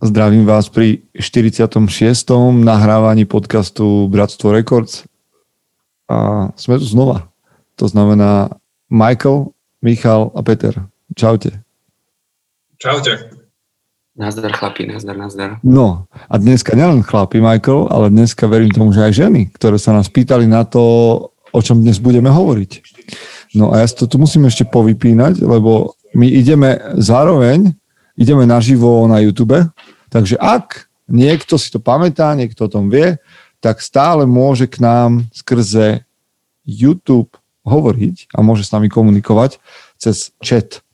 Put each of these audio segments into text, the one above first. Zdravím vás pri 46. nahrávaní podcastu Bratstvo Records. A sme tu znova. To znamená Michael, Michal a Peter. Čaute. Čaute. Nazdar chlapi, nazdar. No a dneska nielen chlapi, Michael, ale dneska verím tomu, že aj ženy, ktoré sa nás pýtali na to, o čom dnes budeme hovoriť. No a ja to tu musím ešte povypínať, lebo my ideme naživo na YouTube, takže ak niekto si to pamätá, niekto o tom vie, tak stále môže k nám skrze YouTube hovoriť a môže s nami komunikovať cez chat,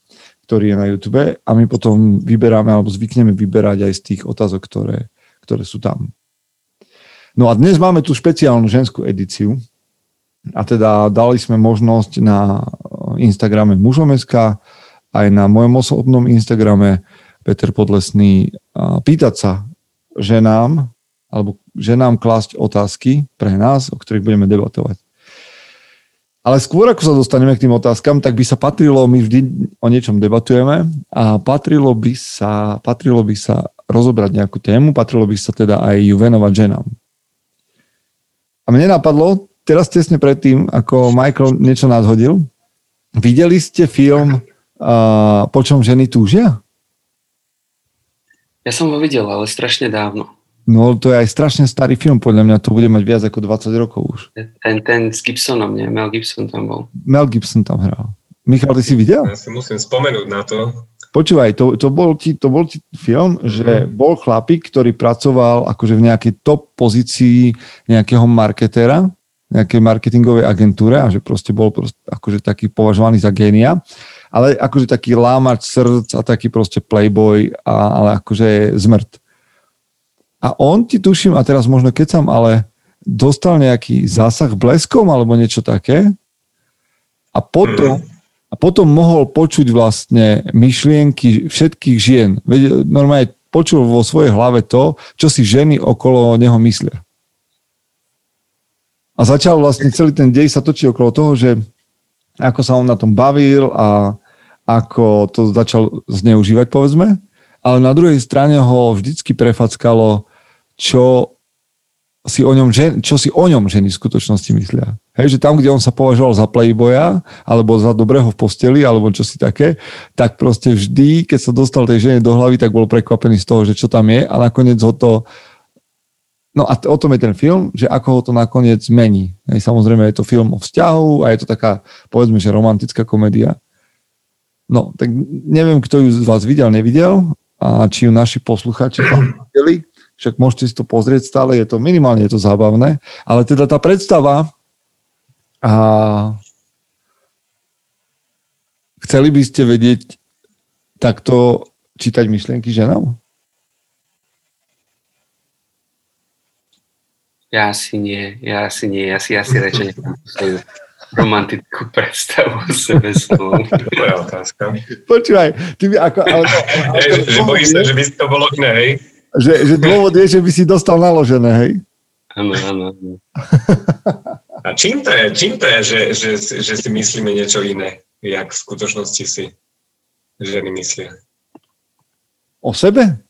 ktorý je na YouTube a my potom vyberáme alebo zvykneme vyberať aj z tých otázok, ktoré sú tam. No a dnes máme tu špeciálnu ženskú edíciu a teda dali sme možnosť na Instagrame mužom.sk aj na mojom osobnom Instagrame Peter Podlesný pýtať sa ženám alebo ženám klásť otázky pre nás, o ktorých budeme debatovať. Ale skôr, ako sa dostaneme k tým otázkam, tak by sa patrilo, my vždy o niečom debatujeme a patrilo by sa rozobrať nejakú tému, patrilo by sa teda aj ju venovať ženám. A mne napadlo, teraz tesne predtým, ako Michael niečo nadhodil, videli ste film Po čom ženy túžia? Ja som ho videl, ale strašne dávno. No to je aj strašne starý film, podľa mňa to bude mať viac ako 20 rokov už. Ten s Gibsonom, nie? Mel Gibson tam bol. Mel Gibson tam hral. Michal, ty si videl? Ja si musím spomenúť na to. Počúvaj, to bol ti film, že bol chlapík, ktorý pracoval akože v nejakej top pozícii nejakého marketéra, nejakej marketingovej agentúre a že proste bol akože taký považovaný za génia. Ale akože taký lámač srdc a taký proste playboy, ale akože zmrt. A on ti tuším, a teraz možno kecam, ale dostal nejaký zásah bleskom alebo niečo také a potom mohol počuť vlastne myšlienky všetkých žien. Normálne počul vo svojej hlave to, čo si ženy okolo neho myslia. A začal vlastne celý ten dej sa točí okolo toho, že ako sa on na tom bavil a ako to začal zneužívať, povedzme. Ale na druhej strane ho vždycky prefackalo, čo si o ňom ženy v skutočnosti myslia. Hej, že tam, kde on sa považoval za playboya, alebo za dobrého v posteli, alebo čo si také, tak proste vždy, keď sa dostal tej žene do hlavy, tak bol prekvapený z toho, že čo tam je a nakoniec ho to... No a o tom je ten film, že ako ho to nakoniec mení. Samozrejme je to film o vzťahu a je to taká, povedzme, že romantická komédia. No, tak neviem, kto ju z vás videl, nevidel a či ju naši posluchači videli, však môžete si to pozrieť stále, je to minimálne, je to zábavné, ale teda tá predstava a chceli by ste vedieť takto čítať myšlienky ženám? Ja asi nie. Ja si radšej nechám svoju romantickú predstavu o sebe slovu. Dobrá otázka. Počúvaj, ty by ako... Ale bojíš sa, že by si to bolo iné, hej? Že dôvod je, že by si dostal naložené, hej? Áno. A čím to je že si myslíme niečo iné, jak v skutočnosti si ženy myslia? O sebe?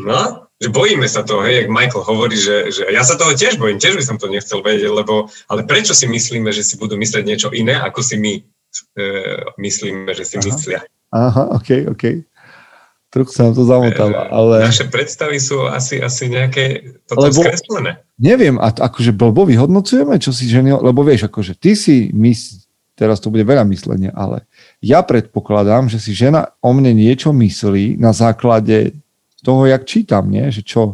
No, že bojíme sa toho, hej, jak Michael hovorí, že ja sa toho tiež bojím, tiež by som to nechcel vedieť, ale prečo si myslíme, že si budú myslieť niečo iné, ako si my myslíme, že si myslia. Aha, okej. Trochu sa nám to zamotalo, ale... Naše predstavy sú asi nejaké toto skreslené. Neviem, a akože blbo vyhodnocujeme, čo si ženy... Lebo vieš, akože ty si teraz to bude veľa myslenia, ale ja predpokladám, že si žena o mne niečo myslí na základe toho, jak čítam, nie? Že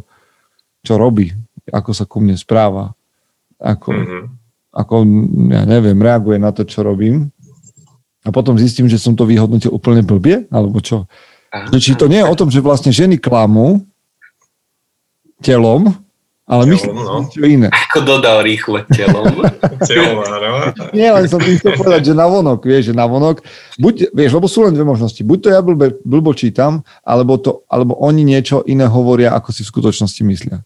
čo robí, ako sa ku mne správa, ako ja neviem, reaguje na to, čo robím. A potom zistím, že som to vyhodnotil úplne blbie, alebo čo? Či to nie je o tom, že vlastne ženy klamú telom, ale myslím, čo iné. Ako dodal rýchle telom. Nie, len som chcel povedať, že navonok. Buď, vieš, lebo sú len dve možnosti. Buď to ja blbo čítam, alebo oni niečo iné hovoria, ako si v skutočnosti myslia.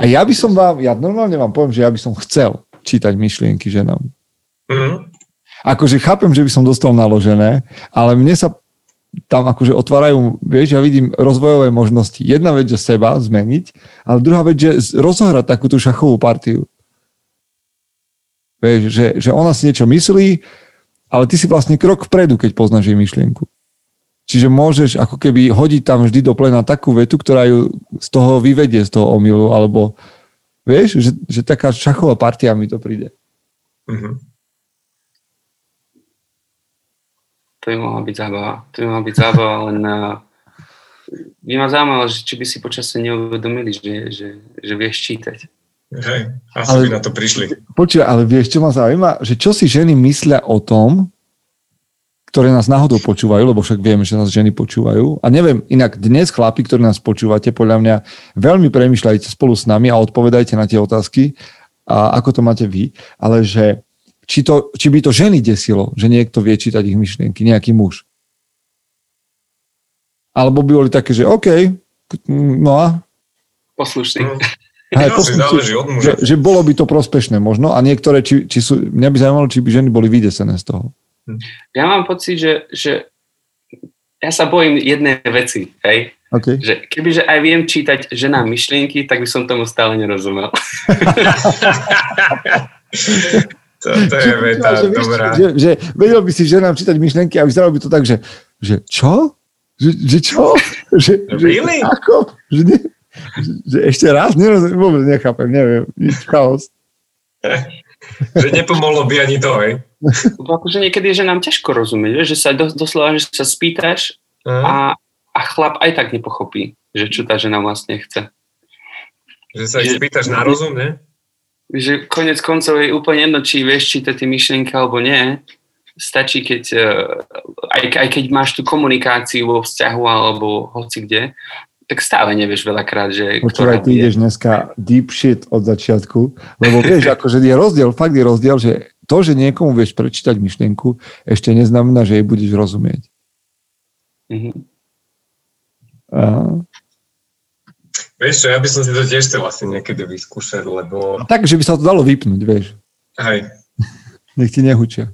A ja normálne vám poviem, že ja by som chcel čítať myšlienky ženám. Akože chápem, že by som dostal naložené, ale mne sa tam akože otvárajú, vieš, ja vidím rozvojové možnosti. Jedna vec, že seba zmeniť, ale druhá vec, že rozohrať takúto šachovú partiu. Vieš, že ona si niečo myslí, ale ty si vlastne krok vpredu, keď poznáš jej myšlienku. Čiže môžeš ako keby hodiť tam vždy do plena takú vetu, ktorá ju z toho vyvedie, z toho omylu, alebo vieš, že taká šachová partia mi to príde. Mm-hmm. To by mohla byť zábava. To by mohla byť zábava, len by ma zaujímalo, či by si počasie neuvedomili, že vieš čítať. Hej, asi ale, by na to prišli. Počuj, ale vieš, čo ma zaujíma? Že čo si ženy myslia o tom, ktoré nás náhodou počúvajú, lebo však vieme, že nás ženy počúvajú. A neviem, inak dnes chlapi, ktorí nás počúvate, podľa mňa veľmi premýšľajte spolu s nami a odpovedajte na tie otázky, a ako to máte vy, ale že či by to ženy desilo, že niekto vie čítať ich myšlienky, nejaký muž. Alebo by boli také, že OK, no a? Poslušný. Hej, záleží od muža. Že bolo by to prospešné možno a niektoré, či sú, mňa by zaujímalo, či by ženy boli vydesené z toho. Ja mám pocit, že ja sa bojím jednej veci, hej? Okay. Že kebyže aj viem čítať ženám myšlienky, tak by som tomu stále nerozumel. To je veta, dobrá. Že vedel by si ženám čítať myšlienky a vyzeralo by to tak, že čo? Že čo? Really? Že ako? Že ešte raz? Nerozumiem, vôbec nechápem, neviem. Chaos. Že nepomohlo by ani to, hej? Akože niekedy je ženám ťažko rozumieť, že sa doslova, že sa spýtaš a chlap aj tak nepochopí, že čo tá žena vlastne chce. Že sa ich spýtaš na rozum, ne? Že konec koncov je úplne jedno, či vieš čítať tie myšlienky alebo nie. Stačí, keď aj keď máš tú komunikáciu vo vzťahu alebo hoci kde, tak stále nevieš veľakrát, že... Počúvaj, ty ideš dneska deep shit od začiatku, lebo vieš, akože je rozdiel, fakt je rozdiel, že to, že niekomu vieš prečítať myšlienku, ešte neznamená, že jej budeš rozumieť. Mhm. Vieš čo, ja by som si to tiež chcel asi niekedy vyskúšať, lebo... A tak, že by sa to dalo vypnúť, vieš. Hej. Nech ti nehučia.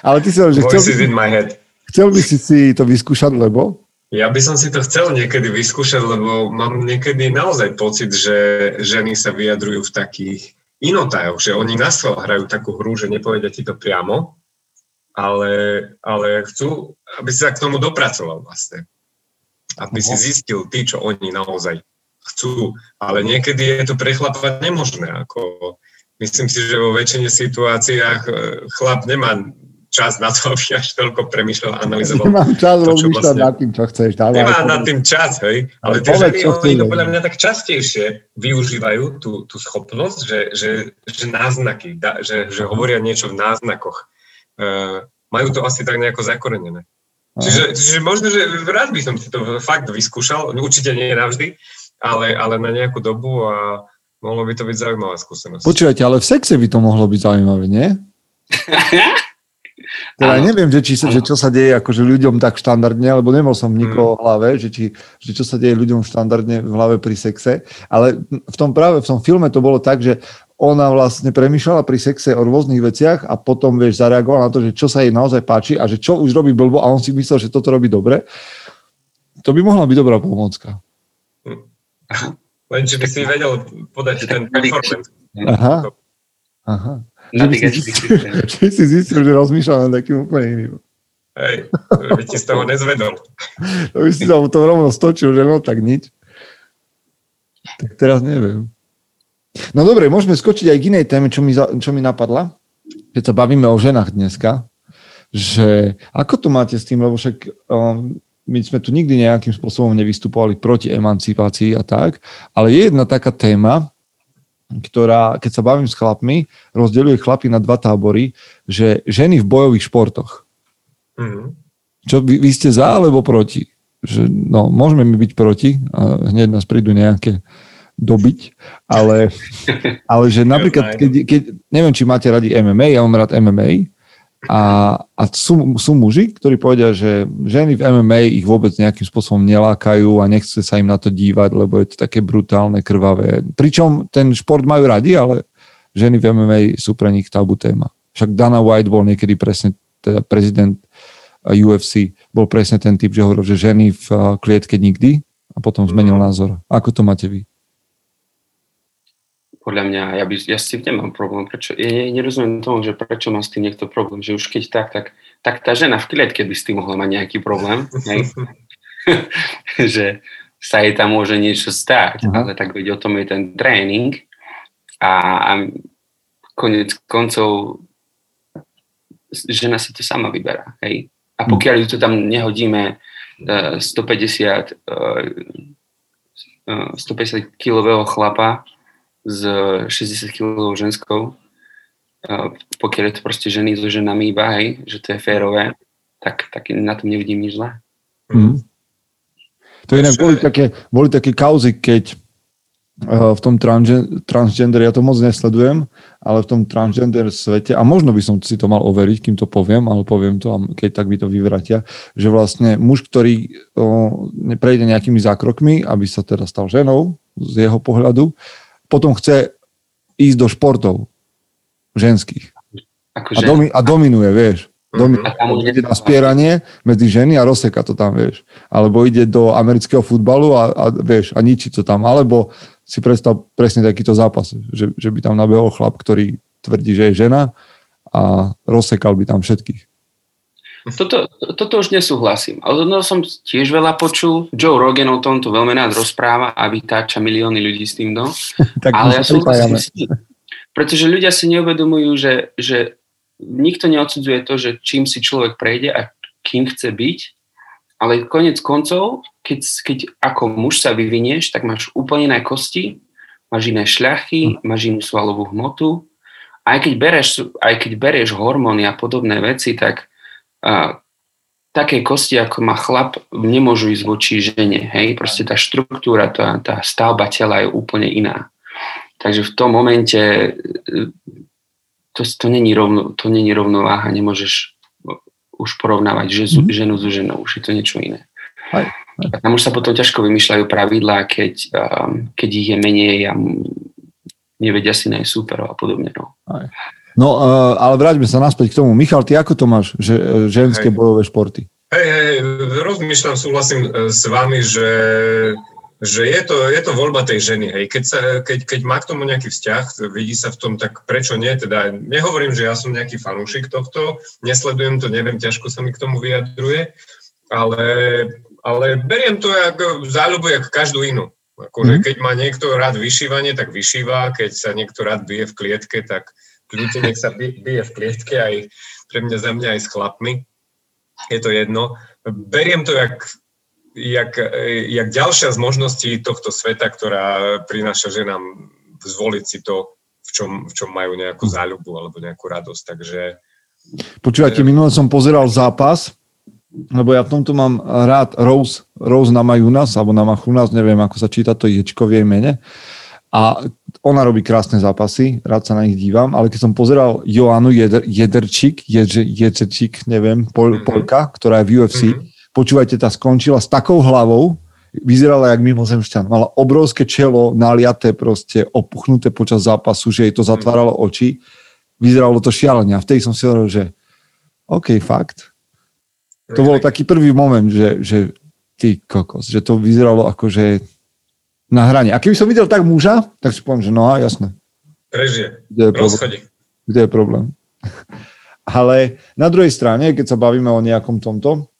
Ale ty som, že chcel by si to vyskúšať, lebo? Ja by som si to chcel niekedy vyskúšať, lebo mám niekedy naozaj pocit, že ženy sa vyjadrujú v takých inotajoch, že oni naschvál hrajú takú hru, že nepovedia ti to priamo, ale chcú, aby si sa k tomu dopracoval vlastne. Aby si zistil ty, čo oni naozaj chcú. Ale niekedy je to pre chlapa nemožné. Ako, myslím si, že vo väčšine situáciách chlap nemá čas na to, aby až toľko premýšľal, analyzoval. Nemám čas rozmýšľať nad tým, čo chceš. Nemá nad tým čas, hej. Ale tie ženy, oni to podľa mňa tak častejšie využívajú tú schopnosť, že náznaky, že hovoria niečo v náznakoch. Majú to asi tak nejako zakorenené. Čiže možno, že rád by som si to fakt vyskúšal, určite nie navždy, ale na nejakú dobu a mohlo by to byť zaujímavá skúsenosť. Počúvajte, ale v sexe by to mohlo byť zaujímavé, nie? Teda ano. Neviem, že čo sa deje akože ľuďom tak štandardne, lebo nemal som nikoho v hlave, že čo sa deje ľuďom štandardne v hlave pri sexe, ale v tom filme to bolo tak, že ona vlastne premýšľala pri sexe o rôznych veciach a potom, vieš, zareagovala na to, že čo sa jej naozaj páči a že čo už robí blbo a on si myslel, že toto robí dobre. To by mohla byť dobrá pomôcka. Len, že by si vedel podať ten performance. Aha. Že si zistil, že rozmýšľal na takým úplne iným. Hej, by ti z toho nezvedol. To by si sa to rovno stočil, že no, tak nič. Tak teraz neviem. No dobre, môžeme skočiť aj k inej téme, čo mi napadla, keď sa bavíme o ženách dneska, že ako to máte s tým, lebo však my sme tu nikdy nejakým spôsobom nevystupovali proti emancipácii a tak, ale je jedna taká téma, ktorá, keď sa bavím s chlapmi, rozdeľuje chlapy na dva tábory, že ženy v bojových športoch. Mm-hmm. Čo vy ste za alebo proti? Že, no, môžeme my byť proti a hneď nás prídu nejaké dobiť, ale že napríklad, keď neviem, či máte radi MMA, ja mám rád MMA a sú muži, ktorí povedia, že ženy v MMA ich vôbec nejakým spôsobom nelákajú a nechce sa im na to dívať, lebo je to také brutálne, krvavé. Pričom ten šport majú radi, ale ženy v MMA sú pre nich tabu téma. Však Dana White bol niekedy presne teda prezident UFC, bol presne ten typ, že hovoril, že ženy v klietke nikdy a potom zmenil názor. Ako to máte vy? Podľa mňa, ja s tým nemám problém. Prečo? Ja nerozumiem tomu, že prečo má s tým niekto problém, že už keď tak tá žena v klietke by s tým mohla mať nejaký problém, že sa jej tam môže niečo stať, ale tak veď o tom je ten tréning a konec koncov žena si to sama vyberá, hej. A pokiaľ ju to tam nehodíme 150 kilového chlapa s 60 kilovou ženskou, pokiaľ je to proste ženy so ženami iba, hej, že to je férové, tak na tom nevidím nič zlé. Mm. To inak boli také kauzy, keď v tom transgender, ja to moc nesledujem, ale v tom transgender svete, a možno by som si to mal overiť, kým to poviem, ale poviem to, a keď tak by to vyvratia, že vlastne muž, ktorý prejde nejakými zákrokmi, aby sa teda stal ženou, z jeho pohľadu, potom chce ísť do športov ženských. Akože, a dominuje, vieš. Ide na spieranie medzi ženy a rozseka to tam, vieš. Alebo ide do amerického futbalu a vieš, a ničí to tam. Alebo si predstav presne takýto zápas, že by tam nabehol chlap, ktorý tvrdí, že je žena a rozsekal by tam všetkých. Toto už nesúhlasím. Ale to som tiež veľa počul. Joe Rogan o tomto veľmi rád rozpráva a vytáča milióny ľudí s tým dom. Ale ja súhlasím s tým. Pretože ľudia si neuvedomujú, že nikto neodsudzuje to, že čím si človek prejde a kým chce byť, ale koniec koncov, keď ako muž sa vyvinieš, tak máš úplne iné kosti, máš iné šľachy, máš inú svalovú hmotu. Aj keď bereš hormóny a podobné veci, tak také kosti, ako má chlap, nemôžu ísť voči žene. Hej? Proste tá štruktúra, tá stavba tela je úplne iná. Takže v tom momente to není rovnováha, nemôžeš už porovnávať ženu so ženou, už je to niečo iné. A tam už sa potom ťažko vymýšľajú pravidlá, keď ich je menej a nevedia si nájsť súperov a podobne. No, ale vráťme sa naspäť k tomu. Michal, ty ako to máš, že ženské bojové športy? Hej, rozmýšľam, súhlasím s vami, že je to voľba tej ženy, hej. Keď má k tomu nejaký vzťah, vidí sa v tom, tak prečo nie? Teda nehovorím, že ja som nejaký fanúšik tohto, nesledujem to, neviem, ťažko sa mi k tomu vyjadruje, ale beriem to ako záľubu, ako každú inú. Akože keď má niekto rád vyšívanie, tak vyšíva, keď sa niekto rád bije v klietke, tak kľudne nech sa bije v klietke, aj pre mňa, za mňa aj s chlapmi. Je to jedno. Beriem to jak ďalšia z možností tohto sveta, ktorá prináša ženám zvoliť si to, v čom majú nejakú záľubu alebo nejakú radosť. Takže počúvate, minule som pozeral zápas, lebo ja v tomto mám rád Rose Namajunas, alebo Namajunas, neviem, ako sa číta to ječko v jej mene. A ona robí krásne zápasy, rád sa na nich dívam, ale keď som pozeral Joannu Jederczyk, neviem, Polka, ktorá je v UFC, počúvajte, tá skončila s takou hlavou, vyzerala jak mimozemšťan. Mala obrovské čelo, naliaté proste, opuchnuté počas zápasu, že jej to zatváralo oči. Vyzeralo to šialenia. Vtedy som si hovoril, že OK, fakt. To bol taký prvý moment, že ty kokos, že to vyzeralo akože na hrane. A keby som videl tak muža, tak si poviem, že no a jasné. Prežije. Kde je problém? Ale na druhej strane, keď sa bavíme o nejakom tomto,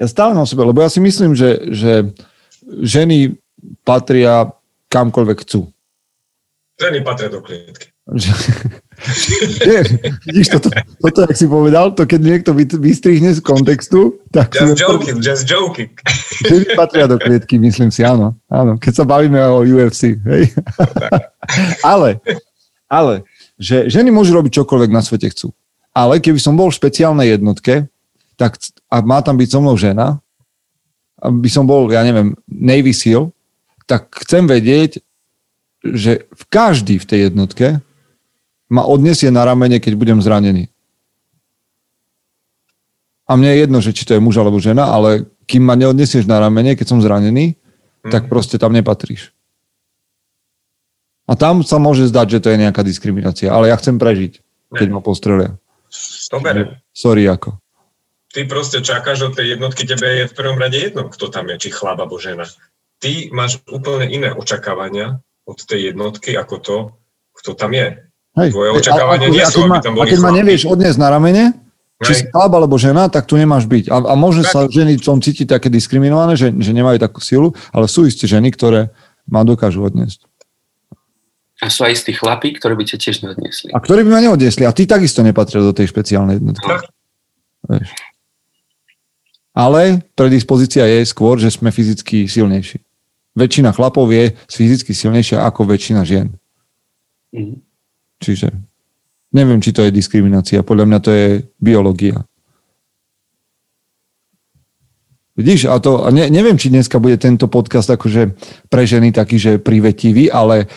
ja stále mám sebe, lebo ja si myslím, že ženy patria kamkoľvek chcú. Ženy patria do klietky. Vidíš, toto, jak si povedal, to keď niekto vystrihne z kontextu, tak... Just joking. Ženy patria do klietky, myslím si, áno. Keď sa bavíme o UFC, hej. Ale, že ženy môžu robiť čokoľvek na svete chcú. Ale keby som bol v špeciálnej jednotke, tak a má tam byť so mnou žena, aby som bol, ja neviem, Navy SEAL, tak chcem vedieť, že každý v tej jednotke ma odniesie na ramene, keď budem zranený. A mne je jedno, že či to je muž alebo žena, ale kým ma neodniesieš na ramene, keď som zranený, tak proste tam nepatríš. A tam sa môže zdať, že to je nejaká diskriminácia, ale ja chcem prežiť. keď ma postrelia. To beriem. Sorry, ako. Ty proste čakáš od tej jednotky, tebe je v prvom rade jedno, kto tam je, či chlap alebo žena. Ty máš úplne iné očakávania od tej jednotky, ako to, kto tam je. Hej. Tvoje očakávania nie sú, aby tam boli chlapy. A keď ma nevieš odniesť na ramene, či si chlap alebo žena, tak tu nemáš byť. A možno sa ženy v tom cítiť také diskriminované, že nemajú takú silu, ale sú isté ženy, ktoré ma dokážu odniesť. A sú aj istí chlapí, ktorí by ťa tiež neodniesli. A ktorí by ma neodniesli. A ty takisto nepatril do tej špeciálnej jednotky. Ale predispozícia je skôr, že sme fyzicky silnejší. Väčšina chlapov je fyzicky silnejšia ako väčšina žien. Mhm. Čiže neviem, či to je diskriminácia. Podľa mňa to je biológia. Vidíš, neviem, či dneska bude tento podcast akože pre ženy taký, že privetivý, ale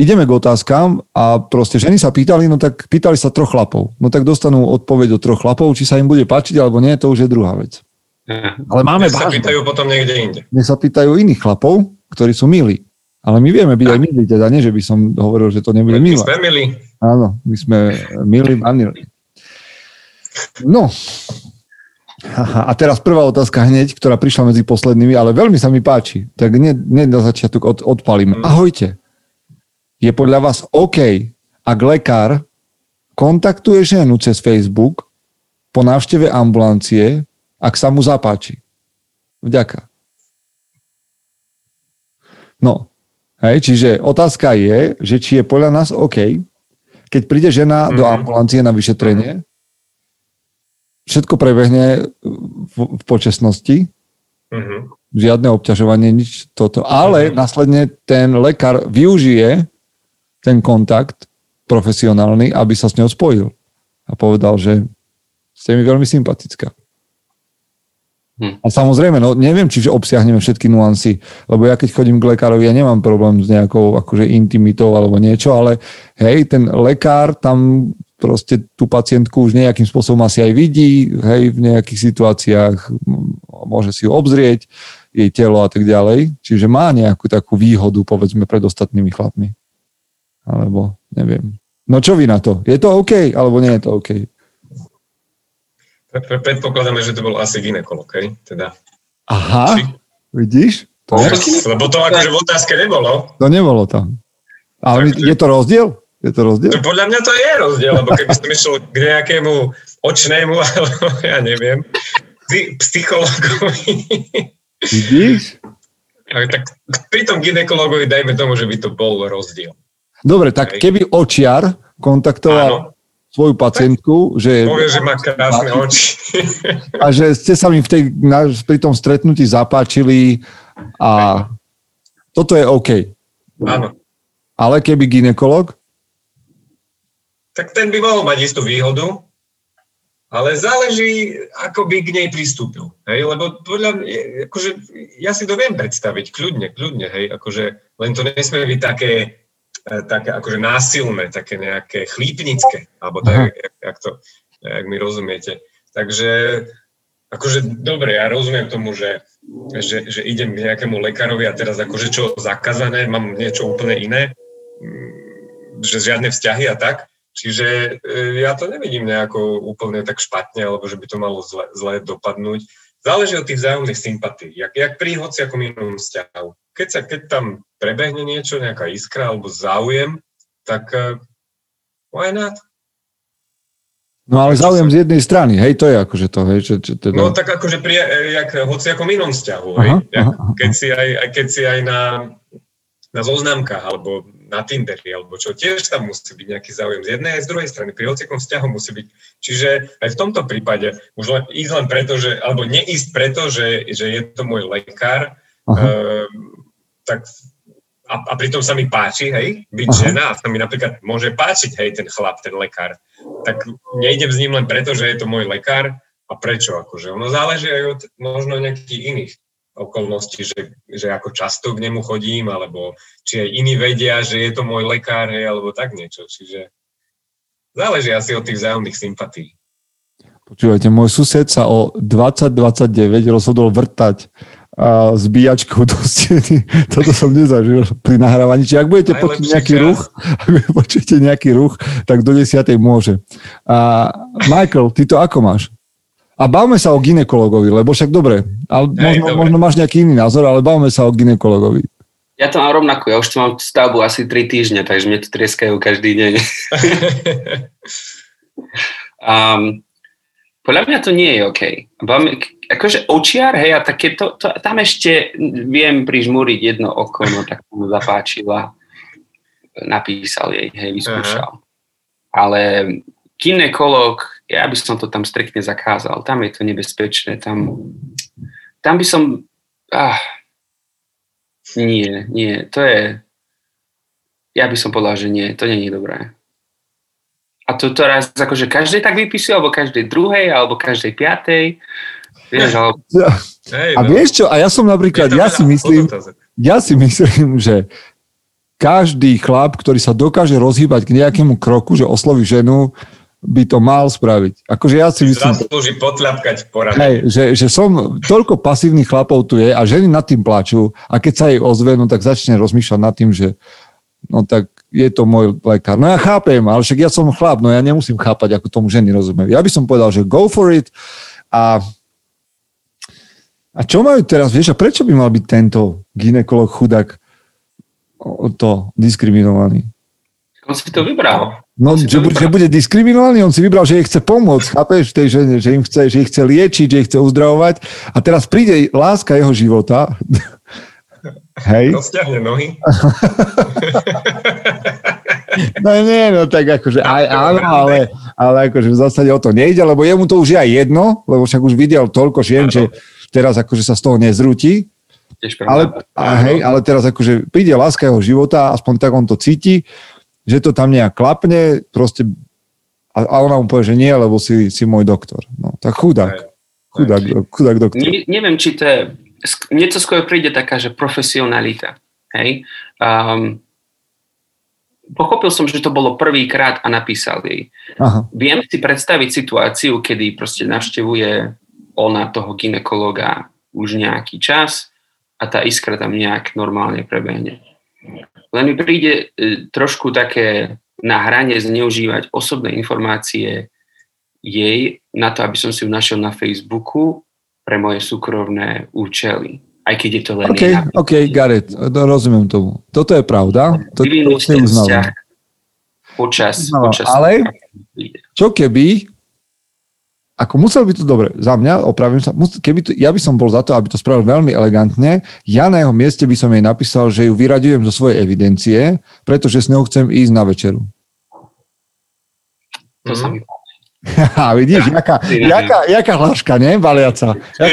ideme k otázkam a proste ženy sa pýtali, no tak pýtali sa troch chlapov. No tak dostanú odpoveď od troch chlapov, či sa im bude páčiť alebo nie, to už je druhá vec. Ale máme vážne. Nech sa pýtajú potom niekde inde. Nech sa pýtajú iných chlapov, ktorí sú milí. Ale my vieme byť aj milí, teda nie, že by som hovoril, že to nebude milé. My sme milí. Áno, my sme milí vanilí. No. Aha, a teraz prvá otázka hneď, ktorá prišla medzi poslednými, ale veľmi sa mi páči. Tak hneď na začiatok odpalíme. Ahojte. Je podľa vás OK, ak lekár kontaktuje ženu cez Facebook po návšteve ambulancie, ak sa mu zapáči? Vďaka. No, hej, čiže otázka je, že či je podľa nás OK, keď príde žena do ambulancie na vyšetrenie, všetko prebehne v počestnosti, žiadne obťažovanie, nič toto, ale následne ten lekár využije ten kontakt profesionálny, aby sa s ňou spojil. A povedal, že ste mi veľmi sympatická. A samozrejme, no neviem, či obsiahneme všetky nuancy, lebo ja keď chodím k lekárovi, ja nemám problém s nejakou akože intimitou alebo niečo, ale hej, ten lekár tam proste tú pacientku už nejakým spôsobom asi aj vidí, hej, v nejakých situáciách môže si ju obzrieť, jej telo a tak ďalej, čiže má nejakú takú výhodu, povedzme, pred ostatnými chlapmi. Alebo neviem. No čo vy na to? Je to OK, alebo nie je to OK? Predpokladáme, že to bol asi gynekolog, hej? Teda. Aha, vidíš? To lebo to akože v otázke nebolo. To nebolo tam. Ale je to rozdiel? Je to rozdiel? Podľa mňa to je rozdiel, lebo keby som išiel k nejakému očnému, alebo ja neviem, psychologovi. Vidíš? Tak pri tom gynekologovi dajme tomu, že by to bol rozdiel. Dobre, tak keby očiar kontaktoval svoju pacientku, že povie, že má krásne oči. A že ste sa mi pri tom stretnutí zapáčili a toto je OK. Áno. Ale keby gynekolog? Tak ten by mohol mať istú výhodu, ale záleží, ako by k nej pristúpil. Hej? Lebo podľa mňa, akože, ja si to viem predstaviť, kľudne, hej, akože, len to nesmie byť také akože násilné, také nejaké chlípnické, alebo tak, jak mi rozumiete. Takže, akože, dobre, ja rozumiem tomu, že idem k nejakému lekárovi a teraz akože čo zakázané, mám niečo úplne iné, že žiadne vzťahy a tak, čiže ja to nevidím nejako úplne tak špatne, alebo že by to malo zle dopadnúť. Záleží od tých vzájomných sympatí, jak pri hociakom inom vzťahu. Keď tam prebehne niečo, nejaká iskra alebo záujem, tak why not? No ale záujem z jednej strany, hej, to je akože to, hej. Teda... No tak akože jak hociakom inom vzťahu, hej. Keď si aj na zoznamkách alebo na Tinderi, alebo čo, tiež tam musí byť nejaký záujem z jednej aj z druhej strany. Pri hociakom vzťahu musí byť. Čiže aj v tomto prípade už ísť len preto, alebo neísť preto, že je to môj lekár, tak a pritom sa mi páči, hej, byť žena, a sa mi napríklad môže páčiť, hej, ten chlap, ten lekár. Tak nejdem s ním len preto, že je to môj lekár a prečo, akože ono záleží aj od možno nejakých iných okolností, že ako často k nemu chodím, alebo či aj iní vedia, že je to môj lekár, hej, alebo tak niečo, čiže záleží asi od tých vzájomných sympatí. Počúvajte, môj sused sa o 20:29 rozhodol vrtať zbíjačkou do steny. Toto som nezažil pri nahrávaní. Čiže ak budete počuť nejaký ruch, tak do 10:00 môže. A Michael, ty to ako máš? A bavme sa o gynekologovi, lebo však dobre, ale možno máš nejaký iný názor, ale bavme sa o gynekologovi. Ja to mám rovnako, ja už to mám stavbu asi 3 týždne, takže mne to trieskajú každý deň. Podľa mňa to nie je OK. Akože očiar, hej, a také to, tam ešte viem prižmúriť jedno oko, no tak mu zapáčila. Napísal jej, hej, vyskúšal. Aha. Ale gynekolog, ja by som to tam striktne zakázal. Tam je to nebezpečné. Tam by som... Nie. To je... Ja by som povedal, že nie. To nie je dobré. A to teraz akože každej tak vypisuje, alebo každej druhej, alebo každej piatej. Vieš, alebo... A vieš čo? A ja som napríklad... Ja si myslím, že každý chlap, ktorý sa dokáže rozhýbať k nejakému kroku, že osloví ženu, by to mal spraviť. Akože ja si myslím... Zaslúži potľapkať poradne. Hej, že som... Toľko pasívnych chlapov tu je a ženy nad tým plačú a keď sa jej ozve, no tak začne rozmýšľať nad tým, že no tak je to môj lekár. No ja chápem, ale však ja som chlap, no ja nemusím chápať, ako tomu ženy rozumejú. Ja by som povedal, že go for it a čo majú teraz, vieš, a prečo by mal byť tento gynekolog chudák to diskriminovaný? On si to vybral. No, že bude diskriminovaný, on si vybral, že jej chce pomôcť, chápeš, tej žene, že ich chce liečiť, že ich chce uzdravovať a teraz príde láska jeho života. Hej. Rozťahne nohy. No nie, no tak akože, áno, ale akože v zásade o to nejde, lebo jemu to už je aj jedno, lebo však už videl toľko žien, že teraz akože sa z toho nezrúti. Ale teraz akože príde láska jeho života, aspoň tak on to cíti, že to tam nejak klapne, proste a ona mu povie, že nie, lebo si môj doktor. No, tak chudák doktor. Neviem, či to je, niečo skôr príde taká, že profesionalita, hej. Pochopil som, že to bolo prvýkrát a napísal jej. Aha. Viem si predstaviť situáciu, kedy proste navštevuje ona toho gynekológa už nejaký čas a tá iskra tam nejak normálne prebehne. Len mi príde trošku také na hrane zneužívať osobné informácie jej na to, aby som si ju našiel na Facebooku pre moje súkromné účely. Aj keď je to len... OK, got it. Rozumiem tomu. Toto je pravda. Vyvinúť ten vzťah počas... Ale čo keby... Ako musel by to, dobre, za mňa, opravím sa, ja by som bol za to, aby to spravil veľmi elegantne, ja na jeho mieste by som jej napísal, že ju vyraďujem zo svojej evidencie, pretože s ňou chcem ísť na večeru. To sa mi páči. Vidíš, jaká hláška, nie? Jaká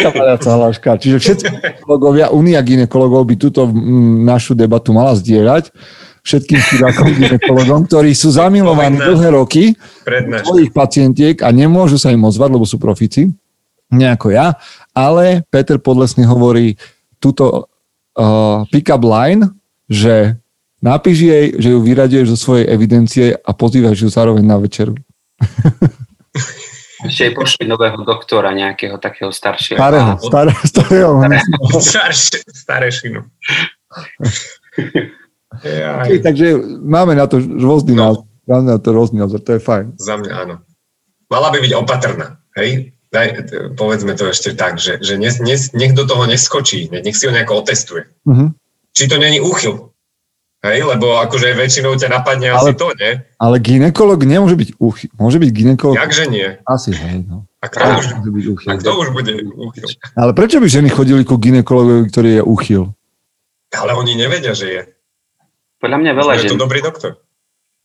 valiaca hláška. Čiže všetci gynekológovia, Únia gynekológov by túto našu debatu mala zdieľať všetkým chudákom gynekológom, ktorí sú zamilovaní dlhé roky svojich pacientiek a nemôžu sa im ozvať, lebo sú profici, nejako ja. Ale Peter Podlesný hovorí túto pick-up line, že napíš jej, že ju vyraduješ zo svojej evidencie a pozývaš ju zároveň na večeru. Ešte aj pošli nového doktora, nejakého takého staršieho. Starého. Okay, takže máme na to rôzny názor. To je fajn. Za mňa áno. Mala by byť opatrná, hej? Povedzme to ešte tak, že nech do toho neskočí, nech si ho nejako otestuje. Uh-huh. Či to není úchyl, hej? Lebo akože väčšinou ťa napadne asi to, nie? Ale gynekolog nemôže byť úchyl. Môže byť gynekolog... Jakže nie? Asi, hej, no. A kto už bude úchyl? Ale prečo by ženy chodili ku gynekologovi, ktorý je úchyl? Ale oni nevedia, že je. Podľa mňa veľa žen... Je to dobrý doktor.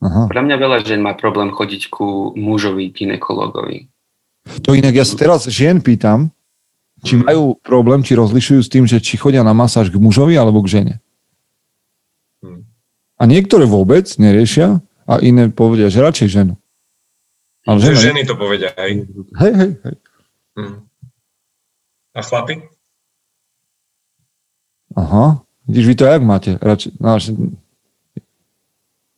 Aha. Podľa mňa veľa žen má problém chodiť ku mužovi gynekologovi. To inak ja sa teraz žien pýtam, či majú problém, či rozlišujú s tým, že či chodia na masáž k mužovi alebo k žene. A niektoré vôbec neriešia a iné povedia, že radšej ženu. Ale že ženy to povedia, hej. Hej. A chlapi? Aha. Vidíš, vy to jak máte?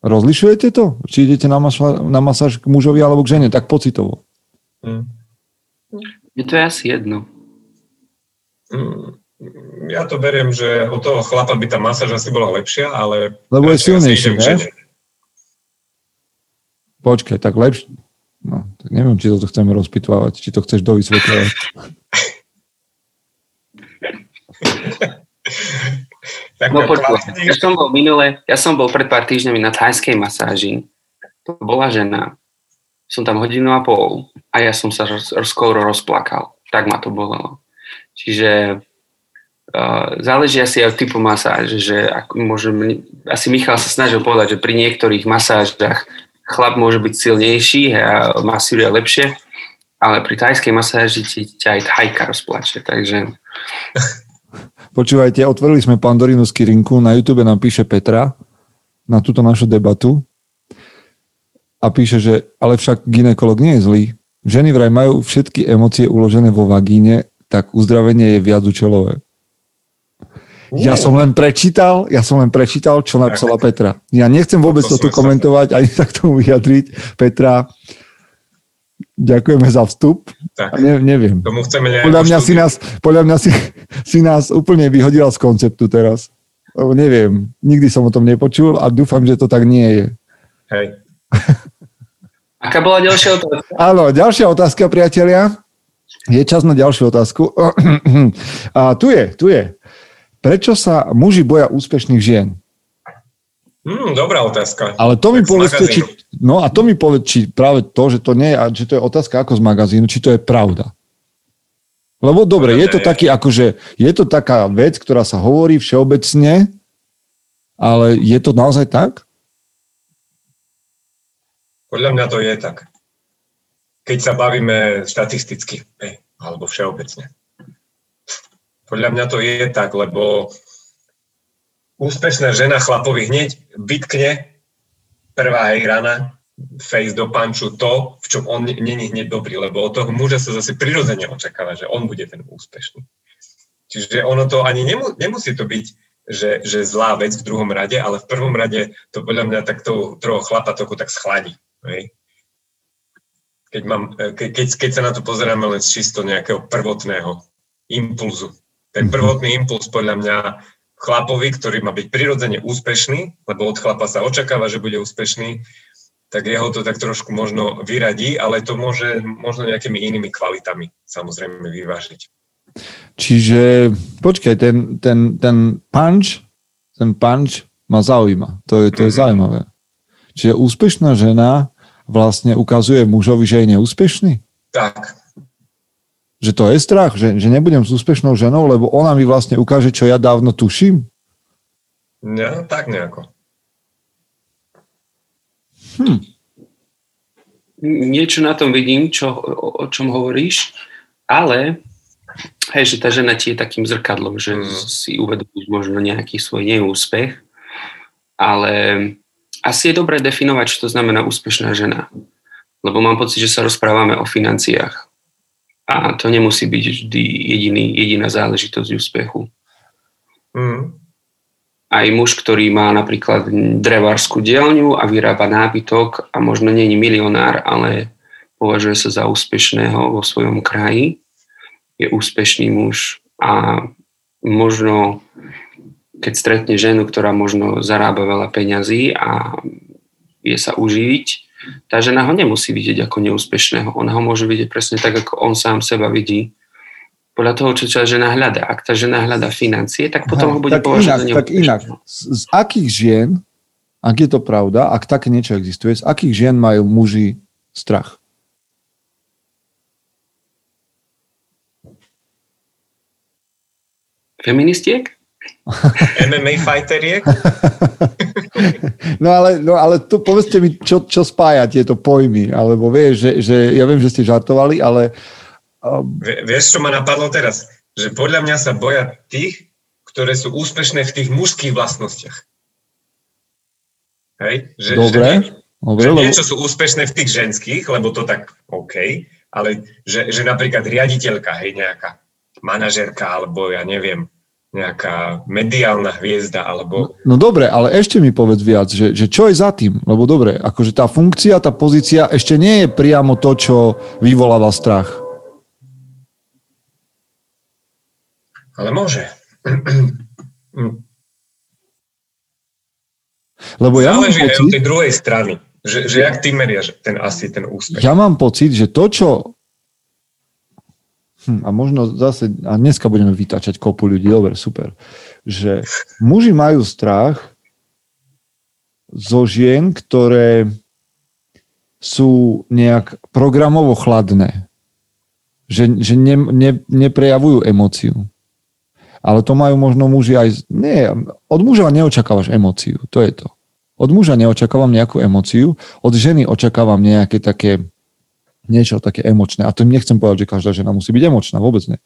Rozlišujete to? Či idete na masáž k mužovi alebo k žene? Tak pocitovo. Je to asi jedno. Ja to beriem, že od toho chlapa by tá masáž asi bola lepšia, ale... Lebo je silnejší, ne? Počkaj, tak lepšie... No, tak neviem, či to chceme rozpitvávať, či to chceš dovysvetľovať. No počkaj, ja som bol pred pár týždňami na thajskej masáži. To bola žena. Som tam hodinu a pol a ja som sa skoro rozplakal. Tak ma to bolelo. Čiže... záleží asi aj typu masáže, že asi Michal sa snažil povedať, že pri niektorých masážach chlap môže byť silnejší a masíruje lepšie, ale pri thajskej masáži ťa aj thajka rozplače, takže... Počúvajte, otvorili sme Pandorinu skyrinku, na YouTube nám píše Petra na túto našu debatu a píše, že ale však gynekolog nie je zlý. Ženy vraj majú všetky emócie uložené vo vagíne, tak uzdravenie je viac účelové. Ja som len prečítal, čo napísala Petra. Ja nechcem vôbec to tu komentovať, ani sa k tomu vyjadriť. Petra, ďakujeme za vstup. Tak, neviem. Tomu chceme podľa mňa si nás úplne vyhodila z konceptu teraz. Neviem, nikdy som o tom nepočul a dúfam, že to tak nie je. Hej. Aká bola ďalšia otázka? Áno, ďalšia otázka, priatelia. Je čas na ďalšiu otázku. A tu je. Prečo sa muži boja úspešných žien? Dobrá otázka. Ale to mi povedzte, či práve to, že to nie je, že to je otázka ako z magazínu, či to je pravda. Lebo dobre, je to taký, akože, je to taká vec, ktorá sa hovorí všeobecne, ale je to naozaj tak? Podľa mňa to je tak. Keď sa bavíme štatisticky, alebo všeobecne. Podľa mňa to je tak, lebo úspešná žena chlapovi hneď vytkne prvá jej rana, face do panču, to, v čom on není hneď dobrý, lebo od toho muža sa zase prirodzene očakáva, že on bude ten úspešný. Čiže ono to ani nemusí to byť, že zlá vec v druhom rade, ale v prvom rade to podľa mňa takto toho chlapa toku tak schladí. Hej? Keď sa na to pozeráme len z čisto nejakého prvotného impulzu. Ten prvotný impuls podľa mňa chlapovi, ktorý má byť prirodzene úspešný, lebo od chlapa sa očakáva, že bude úspešný, tak jeho to tak trošku možno vyradí, ale to môže možno nejakými inými kvalitami samozrejme vyvážiť. Čiže, počkaj, ten punch ma zaujíma. To je zaujímavé. Čiže úspešná žena vlastne ukazuje mužovi, že je neúspešný? Tak. Že to je strach, že nebudem s úspešnou ženou, lebo ona mi vlastne ukáže, čo ja dávno tuším? No, tak nejako. Niečo na tom vidím, o čom hovoríš, ale hej, že tá žena ti je takým zrkadlom, že si uvedomíš možno nejaký svoj neúspech, ale asi je dobré definovať, čo to znamená úspešná žena, lebo mám pocit, že sa rozprávame o financiách. A to nemusí byť vždy jediná záležitosť úspechu. Aj muž, ktorý má napríklad drevárskú dielňu a vyrába nábytok a možno nie je milionár, ale považuje sa za úspešného vo svojom kraji, je úspešný muž a možno, keď stretne ženu, ktorá možno zarába veľa peňazí a vie sa uživiť, tá žena ho nemusí vidieť ako neúspešného. Ona ho môže vidieť presne tak, ako on sám seba vidí. Podľa toho, čo tá žena hľadá. Ak tá žena hľadá financie, tak potom ho bude považovať za neúspešného. Tak inak, z akých žien, ak je to pravda, ak také niečo existuje, z akých žien majú muži strach? Feministiek? MMA fighteriek? No ale tu povedzte mi, čo spája tieto pojmy, alebo vieš, že ja viem, že ste žartovali, ale... Vieš, čo ma napadlo teraz? Že podľa mňa sa boja tých, ktoré sú úspešné v tých mužských vlastnostiach. Hej? Že, dobre. Že niečo sú úspešné v tých ženských, lebo to tak OK, ale že napríklad riaditeľka, hej, nejaká manažérka, alebo ja neviem, nejaká mediálna hviezda, alebo... No dobre, ale ešte mi povedz viac, že čo je za tým? Lebo dobre, akože tá funkcia, tá pozícia ešte nie je priamo to, čo vyvoláva strach. Ale môže. Lebo ja mám pocit, aj od tej druhej strany, že jak ty meriaš ten, asi ten úspech. Ja mám pocit, že to, čo a možno zase, a dneska budeme vytačať kopu ľudí, dobre, super, že muži majú strach zo žien, ktoré sú nejak programovo chladné, že neprejavujú emóciu. Ale to majú možno muži aj... Nie, od muža neočakávaš emóciu, to je to. Od muža neočakávam nejakú emóciu, od ženy očakávam nejaké také, niečo také emočné. A to nechcem povedať, že každá žena musí byť emočná, vôbec nie.